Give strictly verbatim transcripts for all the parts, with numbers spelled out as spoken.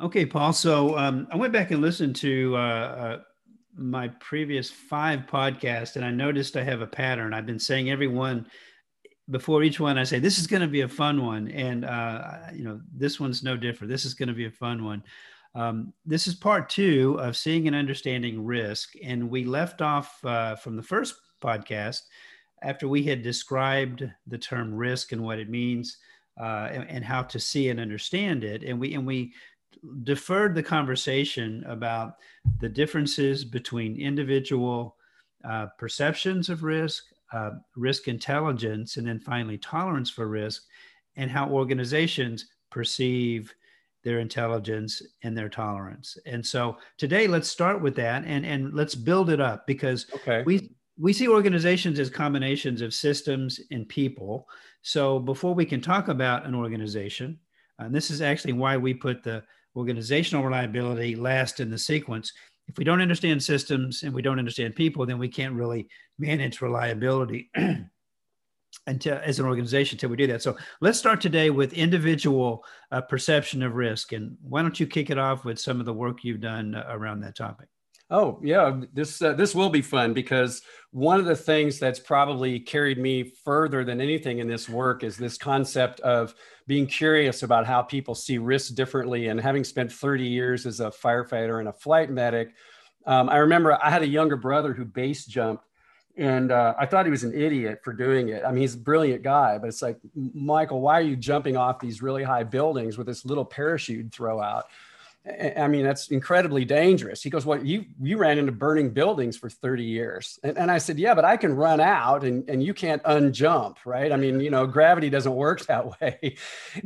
Okay, Paul. So um, I went back and listened to uh, uh, my previous five podcasts, and I noticed I have a pattern. I've been saying every one, before each one, I say, this is going to be a fun one. And, uh, you know, this one's no different. This is going to be a fun one. Um, this is part two of seeing and understanding risk. And we left off uh, from the first podcast after we had described the term risk and what it means uh, and, and how to see and understand it. And we, and we deferred the conversation about the differences between individual uh, perceptions of risk, uh, risk intelligence, and then finally tolerance for risk, and how organizations perceive their intelligence and their tolerance. And so today, let's start with that and, and let's build it up, because okay. we we see organizations as combinations of systems and people. So before we can talk about an organization, and this is actually why we put the organizational reliability last in the sequence. If we don't understand systems and we don't understand people, then we can't really manage reliability until, as an organization, until we do that. So let's start today with individual uh, perception of risk. And why don't you kick it off with some of the work you've done uh, around that topic? Oh, yeah, this uh, this will be fun, because one of the things that's probably carried me further than anything in this work is this concept of being curious about how people see risk differently. And having spent thirty years as a firefighter and a flight medic, um, I remember I had a younger brother who base jumped, and uh, I thought he was an idiot for doing it. I mean, he's a brilliant guy, but it's like, Michael, why are you jumping off these really high buildings with this little parachute throw out? I mean, that's incredibly dangerous. He goes, well, you, you ran into burning buildings for thirty years. And, and I said, yeah, but I can run out and, and you can't unjump, right? I mean, you know, gravity doesn't work that way.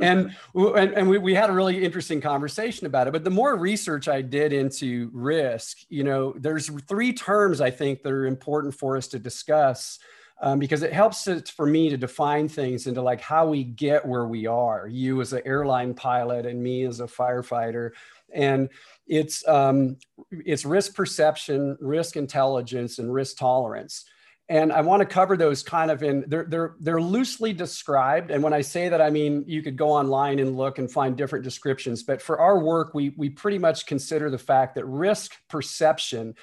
And, and, and we, we had a really interesting conversation about it. But the more research I did into risk, you know, there's three terms I think that are important for us to discuss, Um, because it helps to, for me to define things into like how we get where we are, you as an airline pilot and me as a firefighter. And it's, um, it's risk perception, risk intelligence, and risk tolerance. And I want to cover those kind of in, they're, they're, they're loosely described. And when I say that, I mean, you could go online and look and find different descriptions. But for our work, we, we pretty much consider the fact that risk perception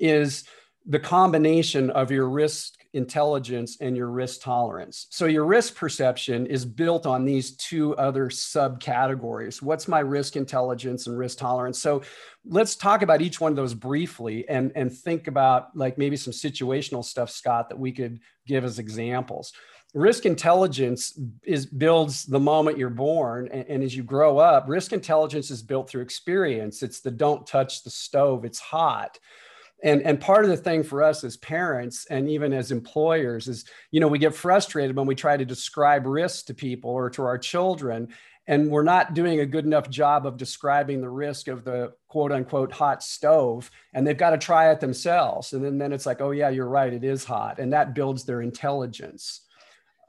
is the combination of your risk intelligence and your risk tolerance. So your risk perception is built on these two other subcategories. What's my risk intelligence and risk tolerance? So let's talk about each one of those briefly and, and think about like maybe some situational stuff, Scott, that we could give as examples. Risk intelligence is builds the moment you're born. And, and as you grow up, risk intelligence is built through experience. It's the don't touch the stove, it's hot. And, and part of the thing for us as parents and even as employers is, you know, we get frustrated when we try to describe risk to people or to our children, and we're not doing a good enough job of describing the risk of the quote unquote hot stove, and they've got to try it themselves. And then, then it's like, oh yeah, you're right, it is hot. And that builds their intelligence.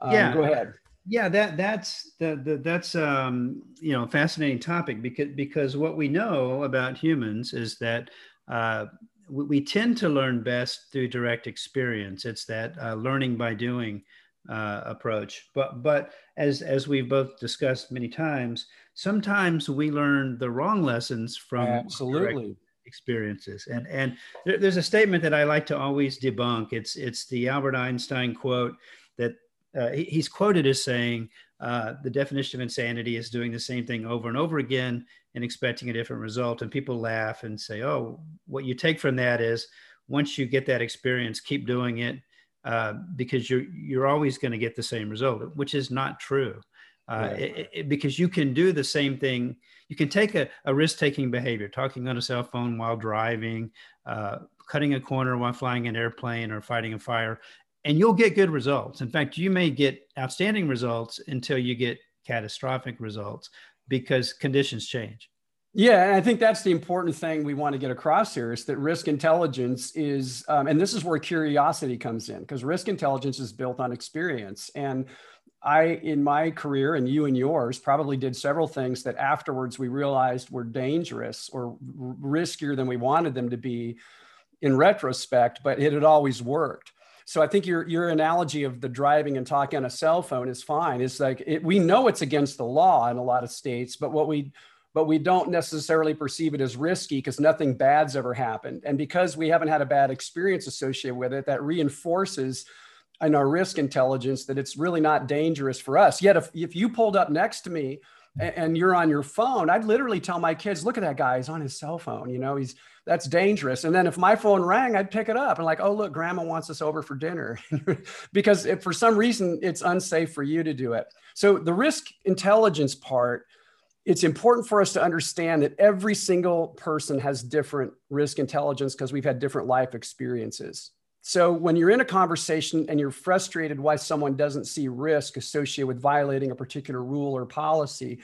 Um, yeah. Go ahead. Yeah, that that's the, the, that's um, you know, a fascinating topic, because, because what we know about humans is that uh, we tend to learn best through direct experience. It's that uh, learning by doing uh, approach. But but as as we've both discussed many times, sometimes we learn the wrong lessons from absolutely experiences. And and there, there's a statement that I like to always debunk. It's it's the Albert Einstein quote that uh, he, he's quoted as saying, uh, the definition of insanity is doing the same thing over and over again and expecting a different result. And people laugh and say, oh, what you take from that is once you get that experience, keep doing it uh, because you're, you're always going to get the same result, which is not true. Uh, yeah. it, it, because you can do the same thing. You can take a, a risk-taking behavior, talking on a cell phone while driving, uh, cutting a corner while flying an airplane or fighting a fire, and you'll get good results. In fact, you may get outstanding results until you get catastrophic results, because conditions change. Yeah, and I think that's the important thing we want to get across here is that risk intelligence is, um, and this is where curiosity comes in, because risk intelligence is built on experience. And I, in my career, and you and yours, probably did several things that afterwards we realized were dangerous or riskier than we wanted them to be in retrospect, but it had always worked. So I think your, your analogy of the driving and talking on a cell phone is fine. It's like, it, we know it's against the law in a lot of states, but what we but we don't necessarily perceive it as risky because nothing bad's ever happened. And because we haven't had a bad experience associated with it, that reinforces in our risk intelligence that it's really not dangerous for us. Yet if, if you pulled up next to me and, and you're on your phone, I'd literally tell my kids, look at that guy, he's on his cell phone, you know, he's that's dangerous. And then if my phone rang, I'd pick it up and like, oh, look, grandma wants us over for dinner because if for some reason it's unsafe for you to do it. So the risk intelligence part, it's important for us to understand that every single person has different risk intelligence because we've had different life experiences. So when you're in a conversation and you're frustrated why someone doesn't see risk associated with violating a particular rule or policy,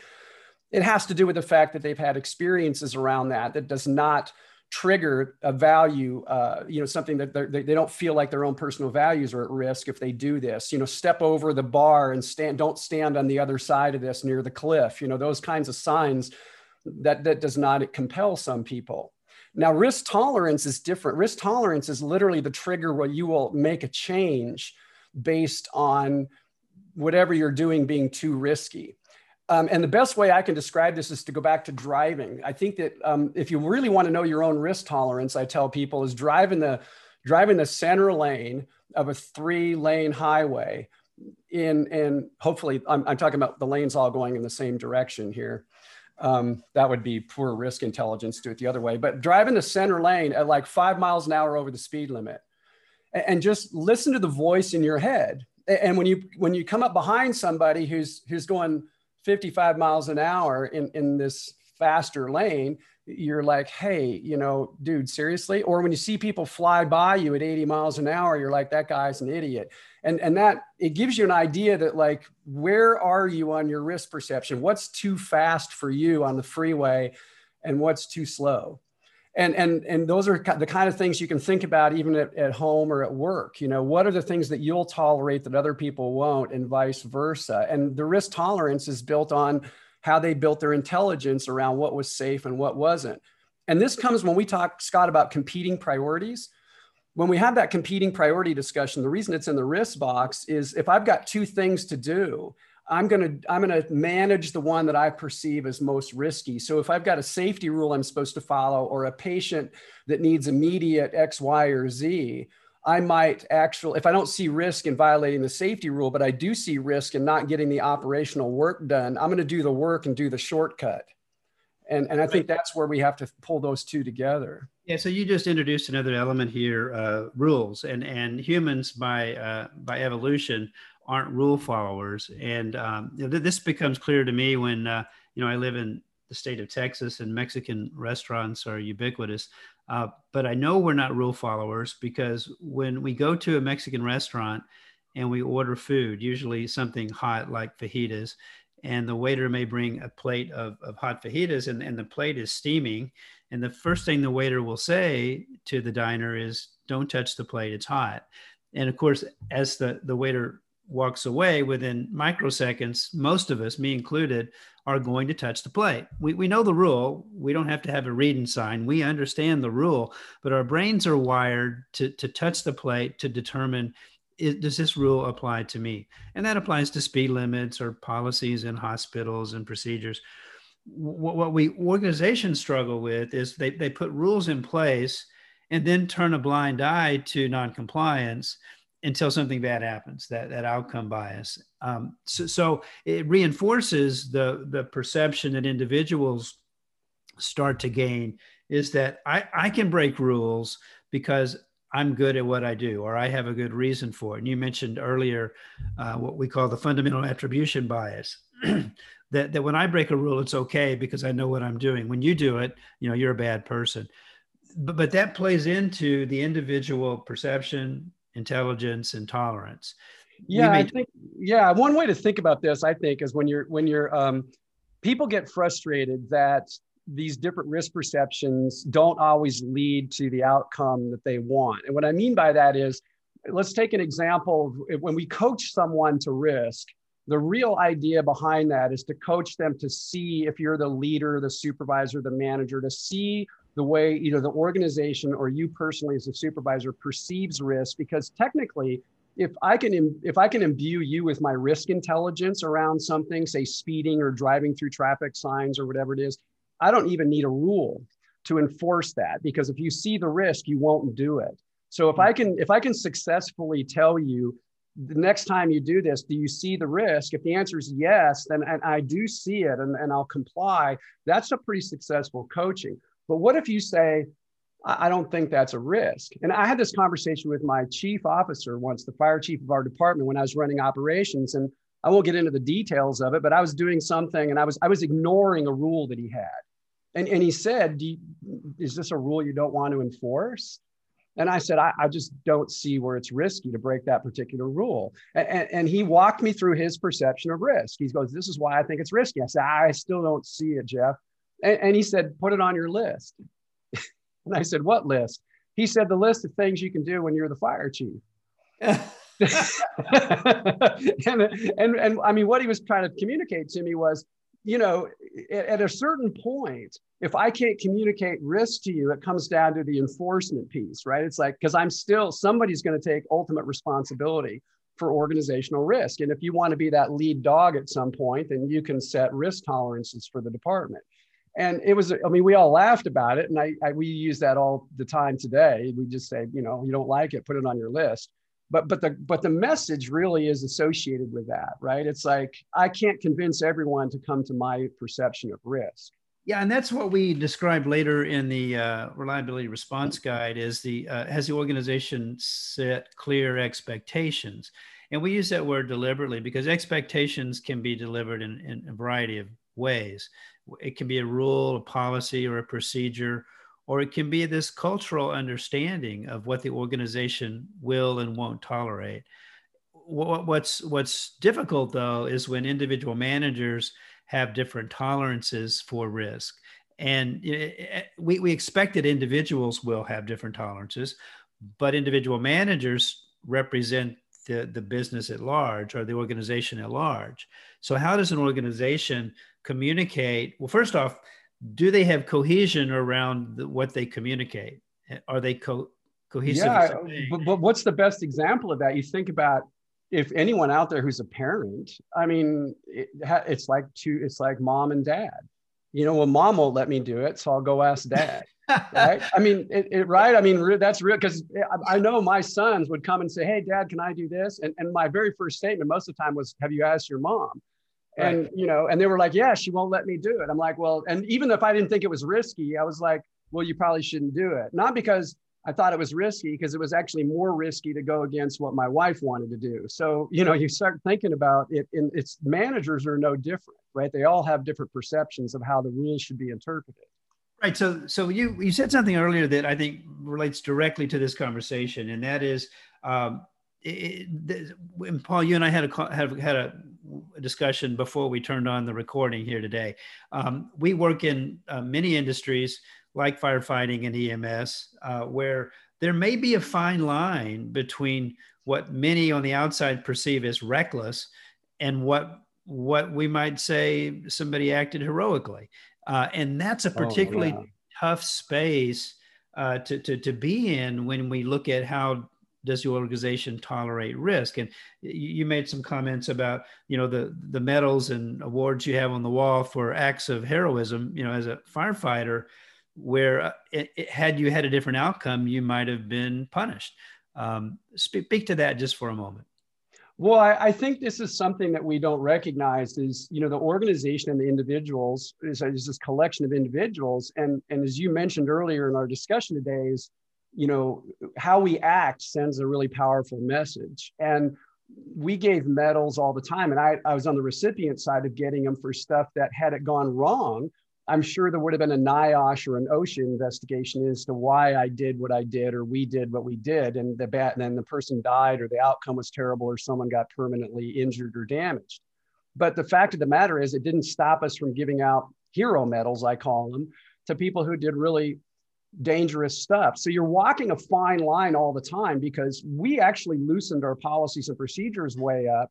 it has to do with the fact that they've had experiences around that that does not trigger a value, uh, you know, something that they don't feel like their own personal values are at risk if they do this, you know, step over the bar and stand, don't stand on the other side of this near the cliff, you know, those kinds of signs that, that does not compel some people. Now, risk tolerance is different. Risk tolerance is literally the trigger where you will make a change based on whatever you're doing being too risky. Um, and the best way I can describe this is to go back to driving. I think that um, if you really want to know your own risk tolerance, I tell people is driving the, driving the center lane of a three lane highway in, and hopefully I'm, I'm talking about the lanes all going in the same direction here. Um, that would be poor risk intelligence, do it the other way, but driving the center lane at like five miles an hour over the speed limit and, and just listen to the voice in your head. And when you, when you come up behind somebody who's, who's going fifty-five miles an hour in, in this faster lane, you're like, hey, you know, dude, seriously? Or when you see people fly by you at eighty miles an hour, you're like, that guy's an idiot. And, and that, it gives you an idea that like, where are you on your risk perception? What's too fast for you on the freeway and what's too slow? And, and, and those are the kind of things you can think about even at, at home or at work. You know, what are the things that you'll tolerate that other people won't and vice versa? And the risk tolerance is built on how they built their intelligence around what was safe and what wasn't. And this comes when we talk, Scott, about competing priorities. When we have that competing priority discussion, the reason it's in the risk box is if I've got two things to do, I'm going to I'm going to manage the one that I perceive as most risky. So if I've got a safety rule I'm supposed to follow or a patient that needs immediate X, Y, or Z, I might actually, if I don't see risk in violating the safety rule, but I do see risk in not getting the operational work done, I'm going to do the work and do the shortcut. And, and I think that's where we have to pull those two together. Yeah, so you just introduced another element here, uh, rules. And, and humans by, uh, by evolution aren't rule followers. And um, you know, th this becomes clear to me when, uh, you know, I live in the state of Texas and Mexican restaurants are ubiquitous. Uh, but I know we're not rule followers because when we go to a Mexican restaurant and we order food, usually something hot like fajitas, and the waiter may bring a plate of, of hot fajitas and, and the plate is steaming. And the first thing the waiter will say to the diner is, don't touch the plate, it's hot. And of course, as the, the waiter walks away, within microseconds, most of us, me included, are going to touch the plate. We, we know the rule. We don't have to have a reading sign. We understand the rule, but our brains are wired to, to touch the plate to determine, is, does this rule apply to me? And that applies to speed limits or policies in hospitals and procedures. What, what we organizations struggle with is they, they put rules in place and then turn a blind eye to noncompliance until something bad happens, that, that outcome bias. Um, so, so it reinforces the, the perception that individuals start to gain is that I, I can break rules because I'm good at what I do, or I have a good reason for it. And you mentioned earlier uh, what we call the fundamental attribution bias, that, that when I break a rule, it's okay because I know what I'm doing. When you do it, you know, you're a bad person. But, but that plays into the individual perception, intelligence and tolerance. Yeah, I think, yeah. One way to think about this, I think, is when you're when you're um, people get frustrated that these different risk perceptions don't always lead to the outcome that they want. And what I mean by that is, let's take an example. When we coach someone to risk, the real idea behind that is to coach them to see if you're the leader, the supervisor, the manager, to see the way either the organization or you personally as a supervisor perceives risk, because technically, if I can if I can imbue you with my risk intelligence around something, say speeding or driving through traffic signs or whatever it is, I don't even need a rule to enforce that, because if you see the risk, you won't do it. So if I can, if I can successfully tell you, the next time you do this, do you see the risk? If the answer is yes, then and I do see it and, and I'll comply. That's a pretty successful coaching. But what if you say, I don't think that's a risk? And I had this conversation with my chief officer once, the fire chief of our department, when I was running operations. And I won't get into the details of it, but I was doing something and I was I was ignoring a rule that he had. And, and he said, do you, is this a rule you don't want to enforce? And I said, I, I just don't see where it's risky to break that particular rule. And, and, and he walked me through his perception of risk. He goes, this is why I think it's risky. I said, I still don't see it, Jeff. And, and he said, put it on your list. And I said, what list? He said, the list of things you can do when you're the fire chief. and, and, and I mean, what he was trying to communicate to me was, you know, at a certain point, if I can't communicate risk to you, it comes down to the enforcement piece, right? It's like, because I'm still, somebody's going to take ultimate responsibility for organizational risk. And if you want to be that lead dog at some point, then you can set risk tolerances for the department. And it was, I mean, we all laughed about it. And I, I we use that all the time today. We just say, you know, you don't like it, put it on your list. But but the but the message really is associated with that, right? It's like, I can't convince everyone to come to my perception of risk. Yeah, and that's what we describe later in the uh, reliability response guide is the, uh, has the organization set clear expectations? And we use that word deliberately because expectations can be delivered in, in a variety of ways. It can be a rule, a policy, or a procedure, or it can be this cultural understanding of what the organization will and won't tolerate. What's, what's difficult, though, is when individual managers have different tolerances for risk. And we, we expect that individuals will have different tolerances, but individual managers represent the, the business at large or the organization at large. So how does an organization communicate? Well, first off, do they have cohesion around the, what they communicate? Are they co cohesive? Yeah, but, but what's the best example of that? You think about if anyone out there who's a parent, I mean, it, it's like two, it's like mom and dad. You know, well, mom won't let me do it, so I'll go ask dad. Right? I mean, it, it, right? I mean, that's real, because I know my sons would come and say, hey, dad, can I do this? And, and my very first statement most of the time was, have you asked your mom? And, right. You know, and they were like, yeah, she won't let me do it. I'm like, well, and even if I didn't think it was risky, I was like, well, you probably shouldn't do it. Not because I thought it was risky, because it was actually more risky to go against what my wife wanted to do. So, you know, you start thinking about it, and it's managers are no different, right? They all have different perceptions of how the rules should be interpreted. Right. So, so you, you said something earlier that I think relates directly to this conversation, and that is, um, It, and Paul, you and I had a have had a discussion before we turned on the recording here today. Um, we work in uh, many industries like firefighting and E M S, uh, where there may be a fine line between what many on the outside perceive as reckless and what what we might say somebody acted heroically, uh, and that's a particularly oh, yeah. tough space uh, to, to to be in when we look at how. Does your organization tolerate risk? And you made some comments about, you know, the, the medals and awards you have on the wall for acts of heroism, you know, as a firefighter, where it, it, had you had a different outcome, you might have been punished. Um, speak, speak to that just for a moment. Well, I, I think this is something that we don't recognize is, you know, the organization and the individuals is, is this collection of individuals. And, and as you mentioned earlier in our discussion today is, you know, how we act sends a really powerful message. And we gave medals all the time. And I, I was on the recipient side of getting them for stuff that had it gone wrong, I'm sure there would have been a NIOSH or an OSHA investigation as to why I did what I did, or we did what we did. And the bat, and then the person died, or the outcome was terrible, or someone got permanently injured or damaged. But the fact of the matter is it didn't stop us from giving out hero medals, I call them, to people who did really dangerous stuff. So you're walking a fine line all the time, because we actually loosened our policies and procedures way up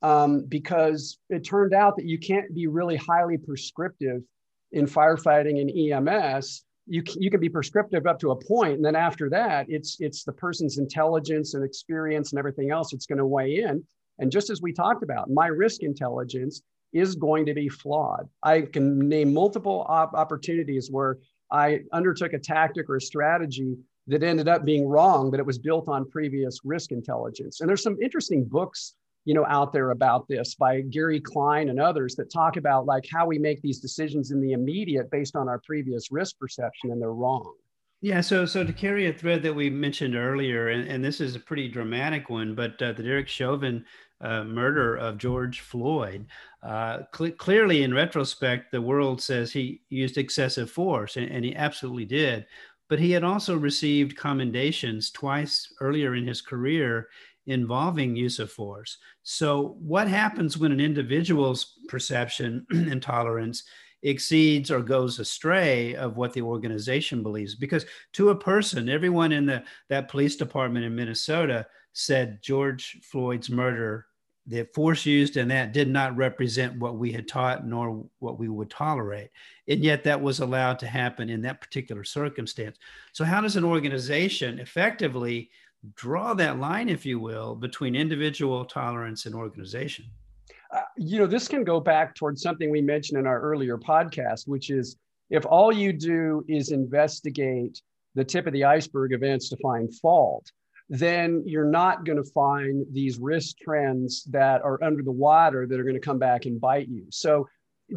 um, because it turned out that you can't be really highly prescriptive in firefighting and E M S. You, you can be prescriptive up to a point, and then after that, it's, it's the person's intelligence and experience and everything else that's going to weigh in. And just as we talked about, my risk intelligence is going to be flawed. I can name multiple op- opportunities where I undertook a tactic or a strategy that ended up being wrong, but it was built on previous risk intelligence. And there's some interesting books, you know, out there about this by Gary Klein and others that talk about like how we make these decisions in the immediate based on our previous risk perception, and they're wrong. Yeah, so so to carry a thread that we mentioned earlier, and, and this is a pretty dramatic one, but uh, the Derek Chauvin uh, murder of George Floyd, uh, cl- clearly in retrospect, the world says he used excessive force, and, and he absolutely did. But he had also received commendations twice earlier in his career involving use of force. So what happens when an individual's perception and tolerance exceeds or goes astray of what the organization believes? Because to a person, everyone in the that police department in Minnesota said George Floyd's murder, the force used in that did not represent what we had taught nor what we would tolerate. And yet that was allowed to happen in that particular circumstance. So how does an organization effectively draw that line, if you will, between individual tolerance and organization? Uh, you know, this can go back towards something we mentioned in our earlier podcast, which is if all you do is investigate the tip of the iceberg events to find fault, then you're not going to find these risk trends that are under the water that are going to come back and bite you. So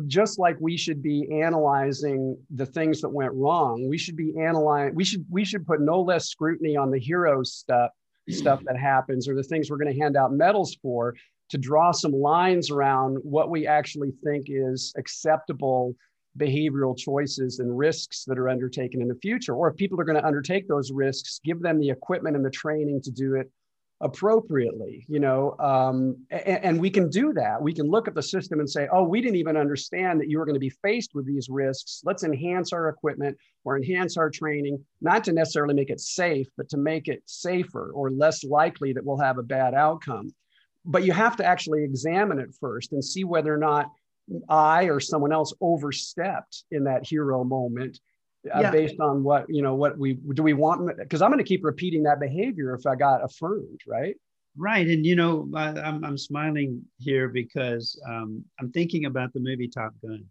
just like we should be analyzing the things that went wrong, we should be analyzing, we should, we should put no less scrutiny on the hero stuff, stuff that happens, or the things we're going to hand out medals for, to draw some lines around what we actually think is acceptable behavioral choices and risks that are undertaken in the future. Or if people are going to undertake those risks, give them the equipment and the training to do it appropriately, you know, um, and, and we can do that. We can look at the system and say, oh, we didn't even understand that you were going to be faced with these risks. Let's enhance our equipment or enhance our training, not to necessarily make it safe, but to make it safer or less likely that we'll have a bad outcome. But you have to actually examine it first and see whether or not I or someone else overstepped in that hero moment uh, yeah. based on what, you know, what we, do we want, because I'm going to keep repeating that behavior if I got affirmed, right? Right. And, you know, I, I'm, I'm smiling here because um, I'm thinking about the movie Top Gun.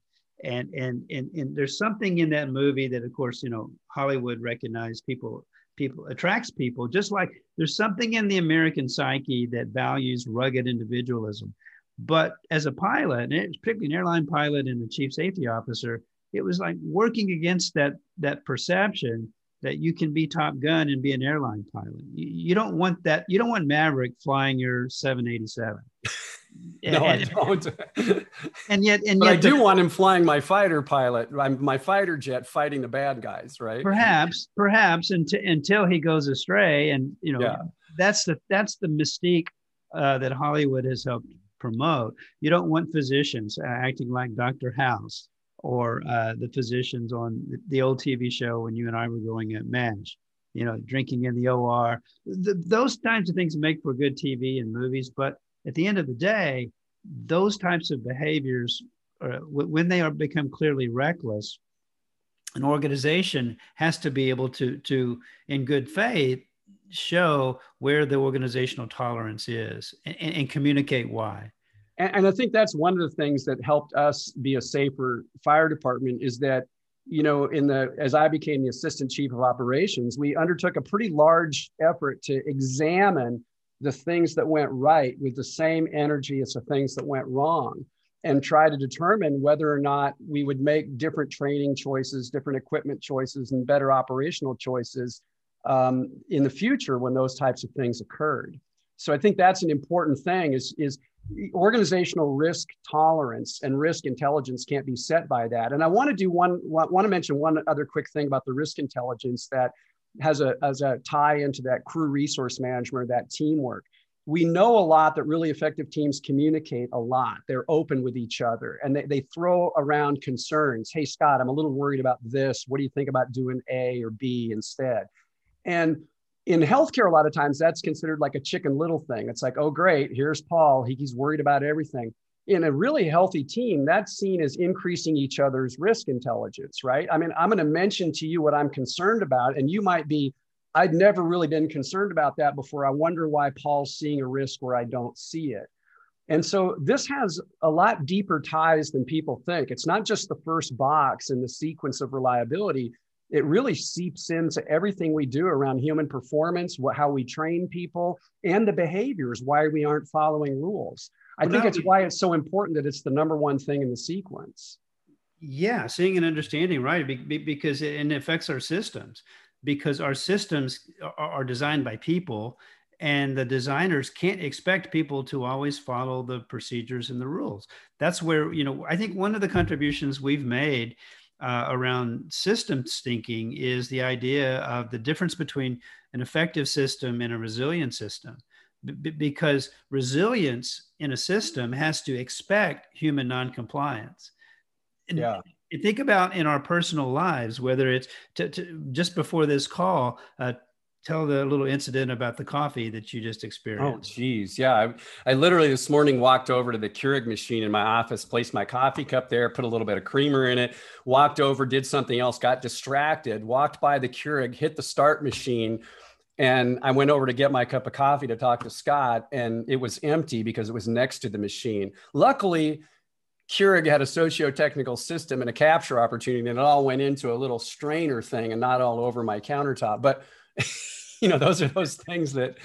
And, and, and, and there's something in that movie that, of course, you know, Hollywood recognized people people attracts people, just like there's something in the American psyche that values rugged individualism. But as a pilot, and particularly an airline pilot and the chief safety officer, it was like working against that that perception that you can be Top Gun and be an airline pilot. You, you don't want that. You don't want Maverick flying your seven eighty-seven. No, and, I don't. and yet, and but yet I do the, want him flying my fighter pilot, my fighter jet, fighting the bad guys, right? Perhaps, perhaps, until until he goes astray, and you know, yeah. that's the that's the mystique uh, that Hollywood has helped promote. You don't want physicians uh, acting like Doctor House or uh, the physicians on the, the old T V show when you and I were growing up, MASH. You know, drinking in the O R. The, those kinds of things make for good T V and movies, but at the end of the day, those types of behaviors, uh, w- when they are become clearly reckless, an organization has to be able to, to in good faith, show where the organizational tolerance is and, and, and communicate why. And, and I think that's one of the things that helped us be a safer fire department is that, you know, in the as I became the assistant chief of operations, we undertook a pretty large effort to examine the things that went right with the same energy as the things that went wrong, and try to determine whether or not we would make different training choices, different equipment choices, and better operational choices um, in the future when those types of things occurred. So I think that's an important thing is, is organizational risk tolerance and risk intelligence can't be set by that. And I want to do one, want to mention one other quick thing about the risk intelligence that has a, as a tie into that crew resource management, that teamwork. We know a lot that really effective teams communicate a lot. They're open with each other and they, they throw around concerns. Hey, Scott, I'm a little worried about this. What do you think about doing A or B instead? And in healthcare, a lot of times that's considered like a chicken little thing. It's like, oh, great, here's Paul. He, he's worried about everything. In a really healthy team, that's seen as increasing each other's risk intelligence, right? I mean, I'm going to mention to you what I'm concerned about, and you might be, I'd never really been concerned about that before. I wonder why Paul's seeing a risk where I don't see it. And so this has a lot deeper ties than people think. It's not just the first box in the sequence of reliability. It really seeps into everything we do around human performance, what, how we train people, and the behaviors, why we aren't following rules. I well, think it's why it's so important that it's the number one thing in the sequence. Yeah, seeing and understanding, right? Be, be, because it, and it affects our systems, because our systems are, are designed by people, and the designers can't expect people to always follow the procedures and the rules. That's where, you know, I think one of the contributions we've made uh, around systems thinking is the idea of the difference between an effective system and a resilient system. B- because resilience in a system has to expect human noncompliance. And yeah. Think about in our personal lives, whether it's t- t- just before this call, uh, tell the little incident about the coffee that you just experienced. Oh, geez. Yeah. I, I literally this morning walked over to the Keurig machine in my office, placed my coffee cup there, put a little bit of creamer in it, walked over, did something else, got distracted, walked by the Keurig, hit the start machine. And I went over to get my cup of coffee to talk to Scott, and it was empty because it was next to the machine. Luckily, Keurig had a socio-technical system and a capture opportunity, and it all went into a little strainer thing and not all over my countertop. But you know, those are those things that.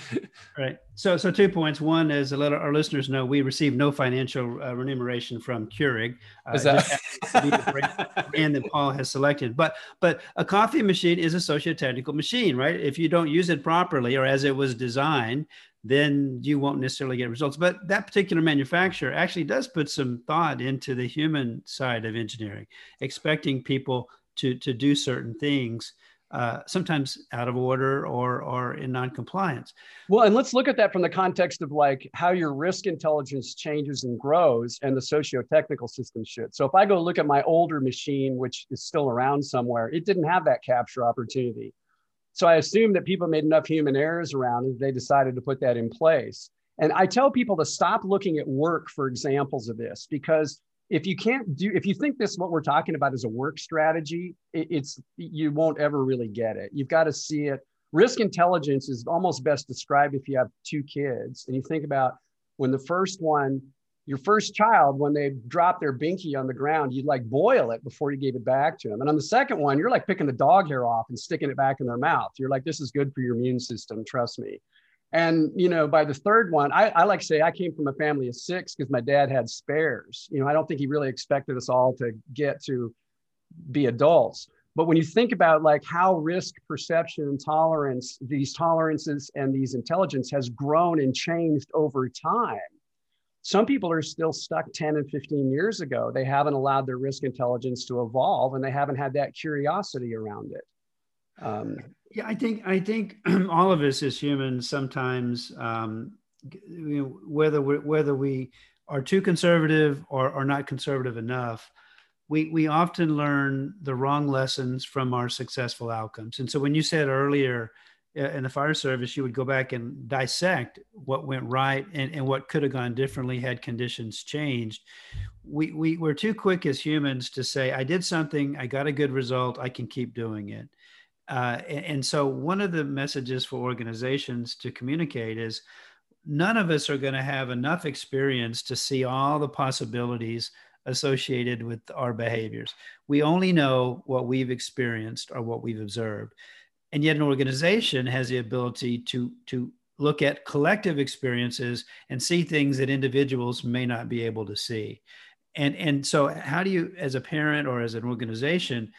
Right. So, so two points. One is to let our listeners know we receive no financial uh, remuneration from Keurig. Uh, is that the brand that Paul has selected? But, but a coffee machine is a socio-technical machine, right? If you don't use it properly or as it was designed, then you won't necessarily get results. But that particular manufacturer actually does put some thought into the human side of engineering, expecting people to, to do certain things, uh, sometimes out of order or, or in noncompliance. Well, and let's look at that from the context of like how your risk intelligence changes and grows and the socio-technical system should. So if I go look at my older machine, which is still around somewhere, it didn't have that capture opportunity. So I assume that people made enough human errors around and they decided to put that in place. And I tell people to stop looking at work for examples of this, because if you can't do, if you think this, what we're talking about is a work strategy, it, it's, you won't ever really get it. You've got to see it. Risk intelligence is almost best described if you have two kids and you think about when the first one, your first child, when they drop their binky on the ground, you'd like boil it before you gave it back to them. And on the second one, you're like picking the dog hair off and sticking it back in their mouth. You're like, this is good for your immune system. Trust me. And, you know, by the third one, I, I like to say I came from a family of six because my dad had spares. You know, I don't think he really expected us all to get to be adults. But when you think about like how risk perception and tolerance, these tolerances and these intelligence has grown and changed over time. Some people are still stuck ten and fifteen years ago. They haven't allowed their risk intelligence to evolve, and they haven't had that curiosity around it. Um, yeah, I think I think all of us as humans sometimes, um, you know, whether we whether we are too conservative or are not conservative enough, we we often learn the wrong lessons from our successful outcomes. And so, when you said earlier, in the fire service, you would go back and dissect what went right and, and what could have gone differently had conditions changed. We, we were too quick as humans to say, I did something, I got a good result, I can keep doing it. Uh, and, and so one of the messages for organizations to communicate is none of us are going to have enough experience to see all the possibilities associated with our behaviors. We only know what we've experienced or what we've observed. And yet an organization has the ability to, to look at collective experiences and see things that individuals may not be able to see. And, and so how do you, as a parent or as an organization,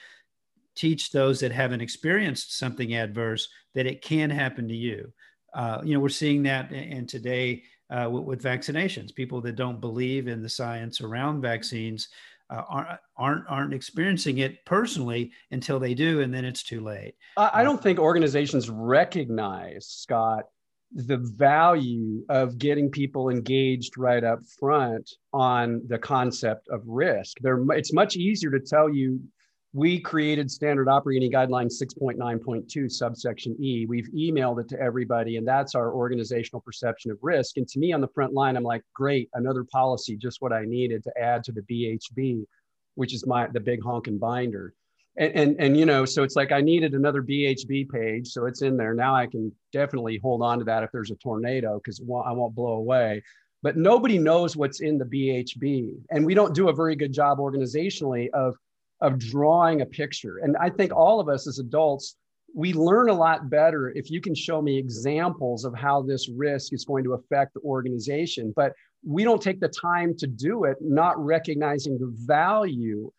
teach those that haven't experienced something adverse that it can happen to you? Uh, you know, we're seeing that and today uh, with, with vaccinations, people that don't believe in the science around vaccines Uh, aren't, aren't aren't experiencing it personally until they do, and then it's too late. I, I don't think organizations recognize, Scott, the value of getting people engaged right up front on the concept of risk. They're, it's much easier to tell you, we created Standard Operating Guideline six point nine point two, subsection E. We've emailed it to everybody, and that's our organizational perception of risk. And to me, on the front line, I'm like, great, another policy, just what I needed to add to the B H B, which is my the big honkin' binder. And, and, and, you know, so it's like I needed another B H B page, so it's in there. Now I can definitely hold on to that if there's a tornado because I won't blow away. But nobody knows what's in the B H B. And we don't do a very good job organizationally of, of drawing a picture. And I think all of us as adults, we learn a lot better if you can show me examples of how this risk is going to affect the organization. But we don't take the time to do it, not recognizing the value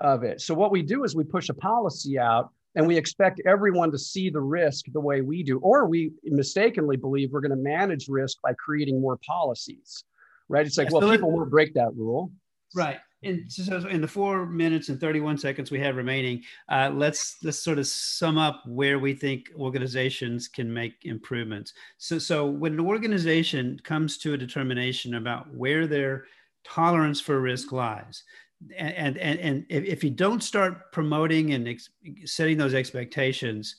of it. So what we do is we push a policy out and we expect everyone to see the risk the way we do, or we mistakenly believe we're going to manage risk by creating more policies, right? It's like, yeah, well, so people won't break that rule. Right. And so in the four minutes and thirty-one seconds we have remaining, uh, let's let's sort of sum up where we think organizations can make improvements. So, so when an organization comes to a determination about where their tolerance for risk lies, And, and, and if you don't start promoting and ex- setting those expectations,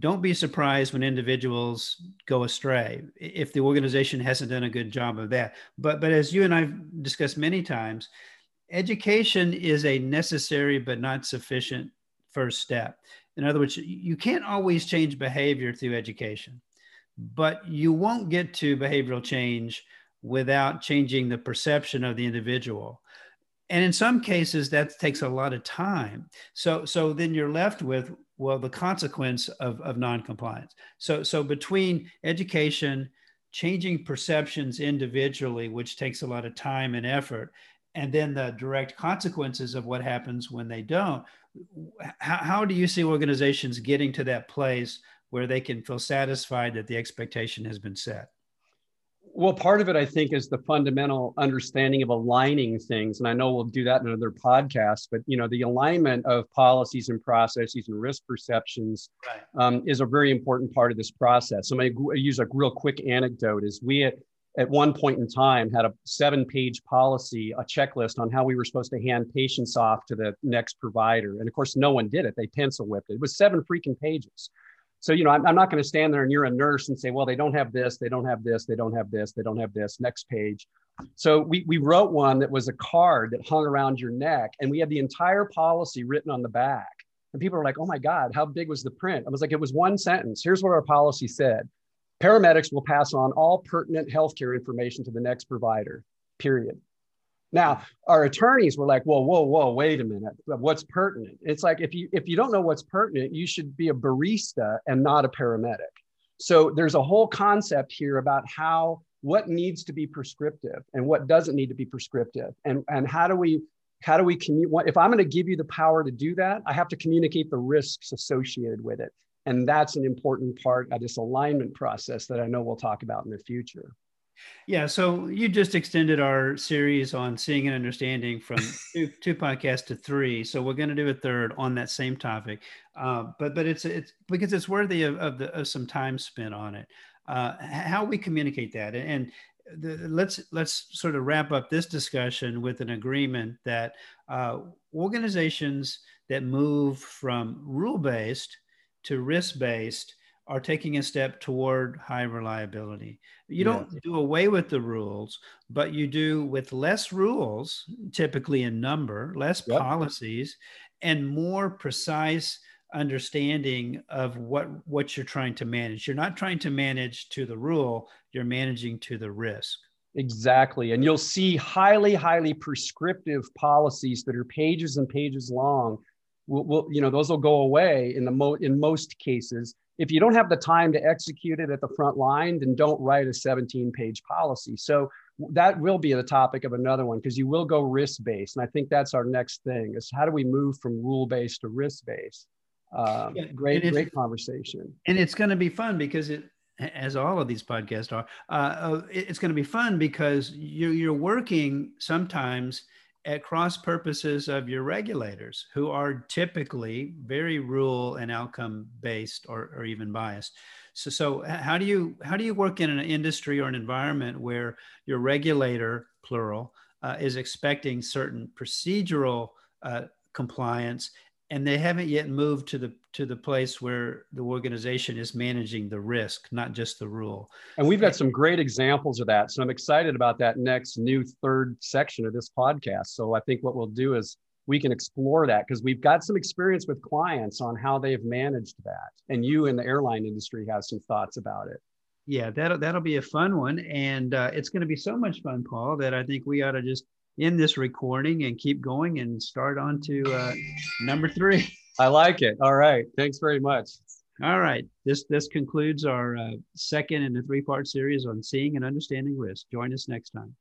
don't be surprised when individuals go astray if the organization hasn't done a good job of that. But, but as you and I've discussed many times, education is a necessary but not sufficient first step. In other words, you can't always change behavior through education, but you won't get to behavioral change without changing the perception of the individual. And in some cases, that takes a lot of time. So, so then you're left with, well, the consequence of, of noncompliance. So, so between education, changing perceptions individually, which takes a lot of time and effort, and then the direct consequences of what happens when they don't, how, how do you see organizations getting to that place where they can feel satisfied that the expectation has been set? Well, part of it, I think, is the fundamental understanding of aligning things. And I know we'll do that in another podcast, but, you know, the alignment of policies and processes and risk perceptions right. um, is a very important part of this process. So I'm going to use a real quick anecdote is we at, at one point in time had a seven page policy, a checklist on how we were supposed to hand patients off to the next provider. And of course, no one did it. They pencil whipped it. It was seven freaking pages. So, you know, I'm, I'm not going to stand there and you're a nurse and say, well, they don't have this, they don't have this, they don't have this, they don't have this, next page. So we we wrote one that was a card that hung around your neck and we had the entire policy written on the back. And people were like, oh my God, how big was the print? I was like, it was one sentence. Here's what our policy said. Paramedics will pass on all pertinent healthcare information to the next provider, period. Now, our attorneys were like, whoa, whoa, whoa, wait a minute, what's pertinent? It's like, if you if you don't know what's pertinent, you should be a barista and not a paramedic. So there's a whole concept here about how, what needs to be prescriptive and what doesn't need to be prescriptive. And, and how do we, how do we, commu- if I'm gonna give you the power to do that, I have to communicate the risks associated with it. And that's an important part of this alignment process that I know we'll talk about in the future. Yeah, so you just extended our series on seeing and understanding from two, two podcasts to three. So we're going to do a third on that same topic, uh, but but it's it's because it's worthy of of, the, of some time spent on it. Uh, how we communicate that, and the, let's let's sort of wrap up this discussion with an agreement that uh, organizations that move from rule-based to risk-based are taking a step toward high reliability. You don't yeah. do away with the rules, but you do with less rules, typically in number, less yep. policies, and more precise understanding of what, what you're trying to manage. You're not trying to manage to the rule, you're managing to the risk. Exactly, and you'll see highly, highly prescriptive policies that are pages and pages long. We'll, we'll, you know, those will go away in the mo- in most cases. If you don't have the time to execute it at the front line, then don't write a seventeen-page policy. So that will be the topic of another one because you will go risk-based. And I think that's our next thing is how do we move from rule-based to risk-based? Um, yeah, great, great conversation. And it's going to be fun because it, as all of these podcasts are, uh, it's going to be fun because you're, you're working sometimes at cross purposes of your regulators who are typically very rule and outcome based or, or even biased. So, so how do you, how do you work in an industry or an environment where your regulator, plural, uh, is expecting certain procedural uh, compliance and they haven't yet moved to the to the place where the organization is managing the risk, not just the rule. And we've got some great examples of that. So I'm excited about that next new third section of this podcast. So I think what we'll do is we can explore that because we've got some experience with clients on how they've managed that. And you in the airline industry have some thoughts about it. yeah, that'll, that'll be a fun one. And uh, it's going to be so much fun, Paul, that I think we ought to just end this recording and keep going and start on to uh, number three. I like it. All right. Thanks very much. All right. This, this concludes our uh, second in a three-part series on seeing and understanding risk. Join us next time.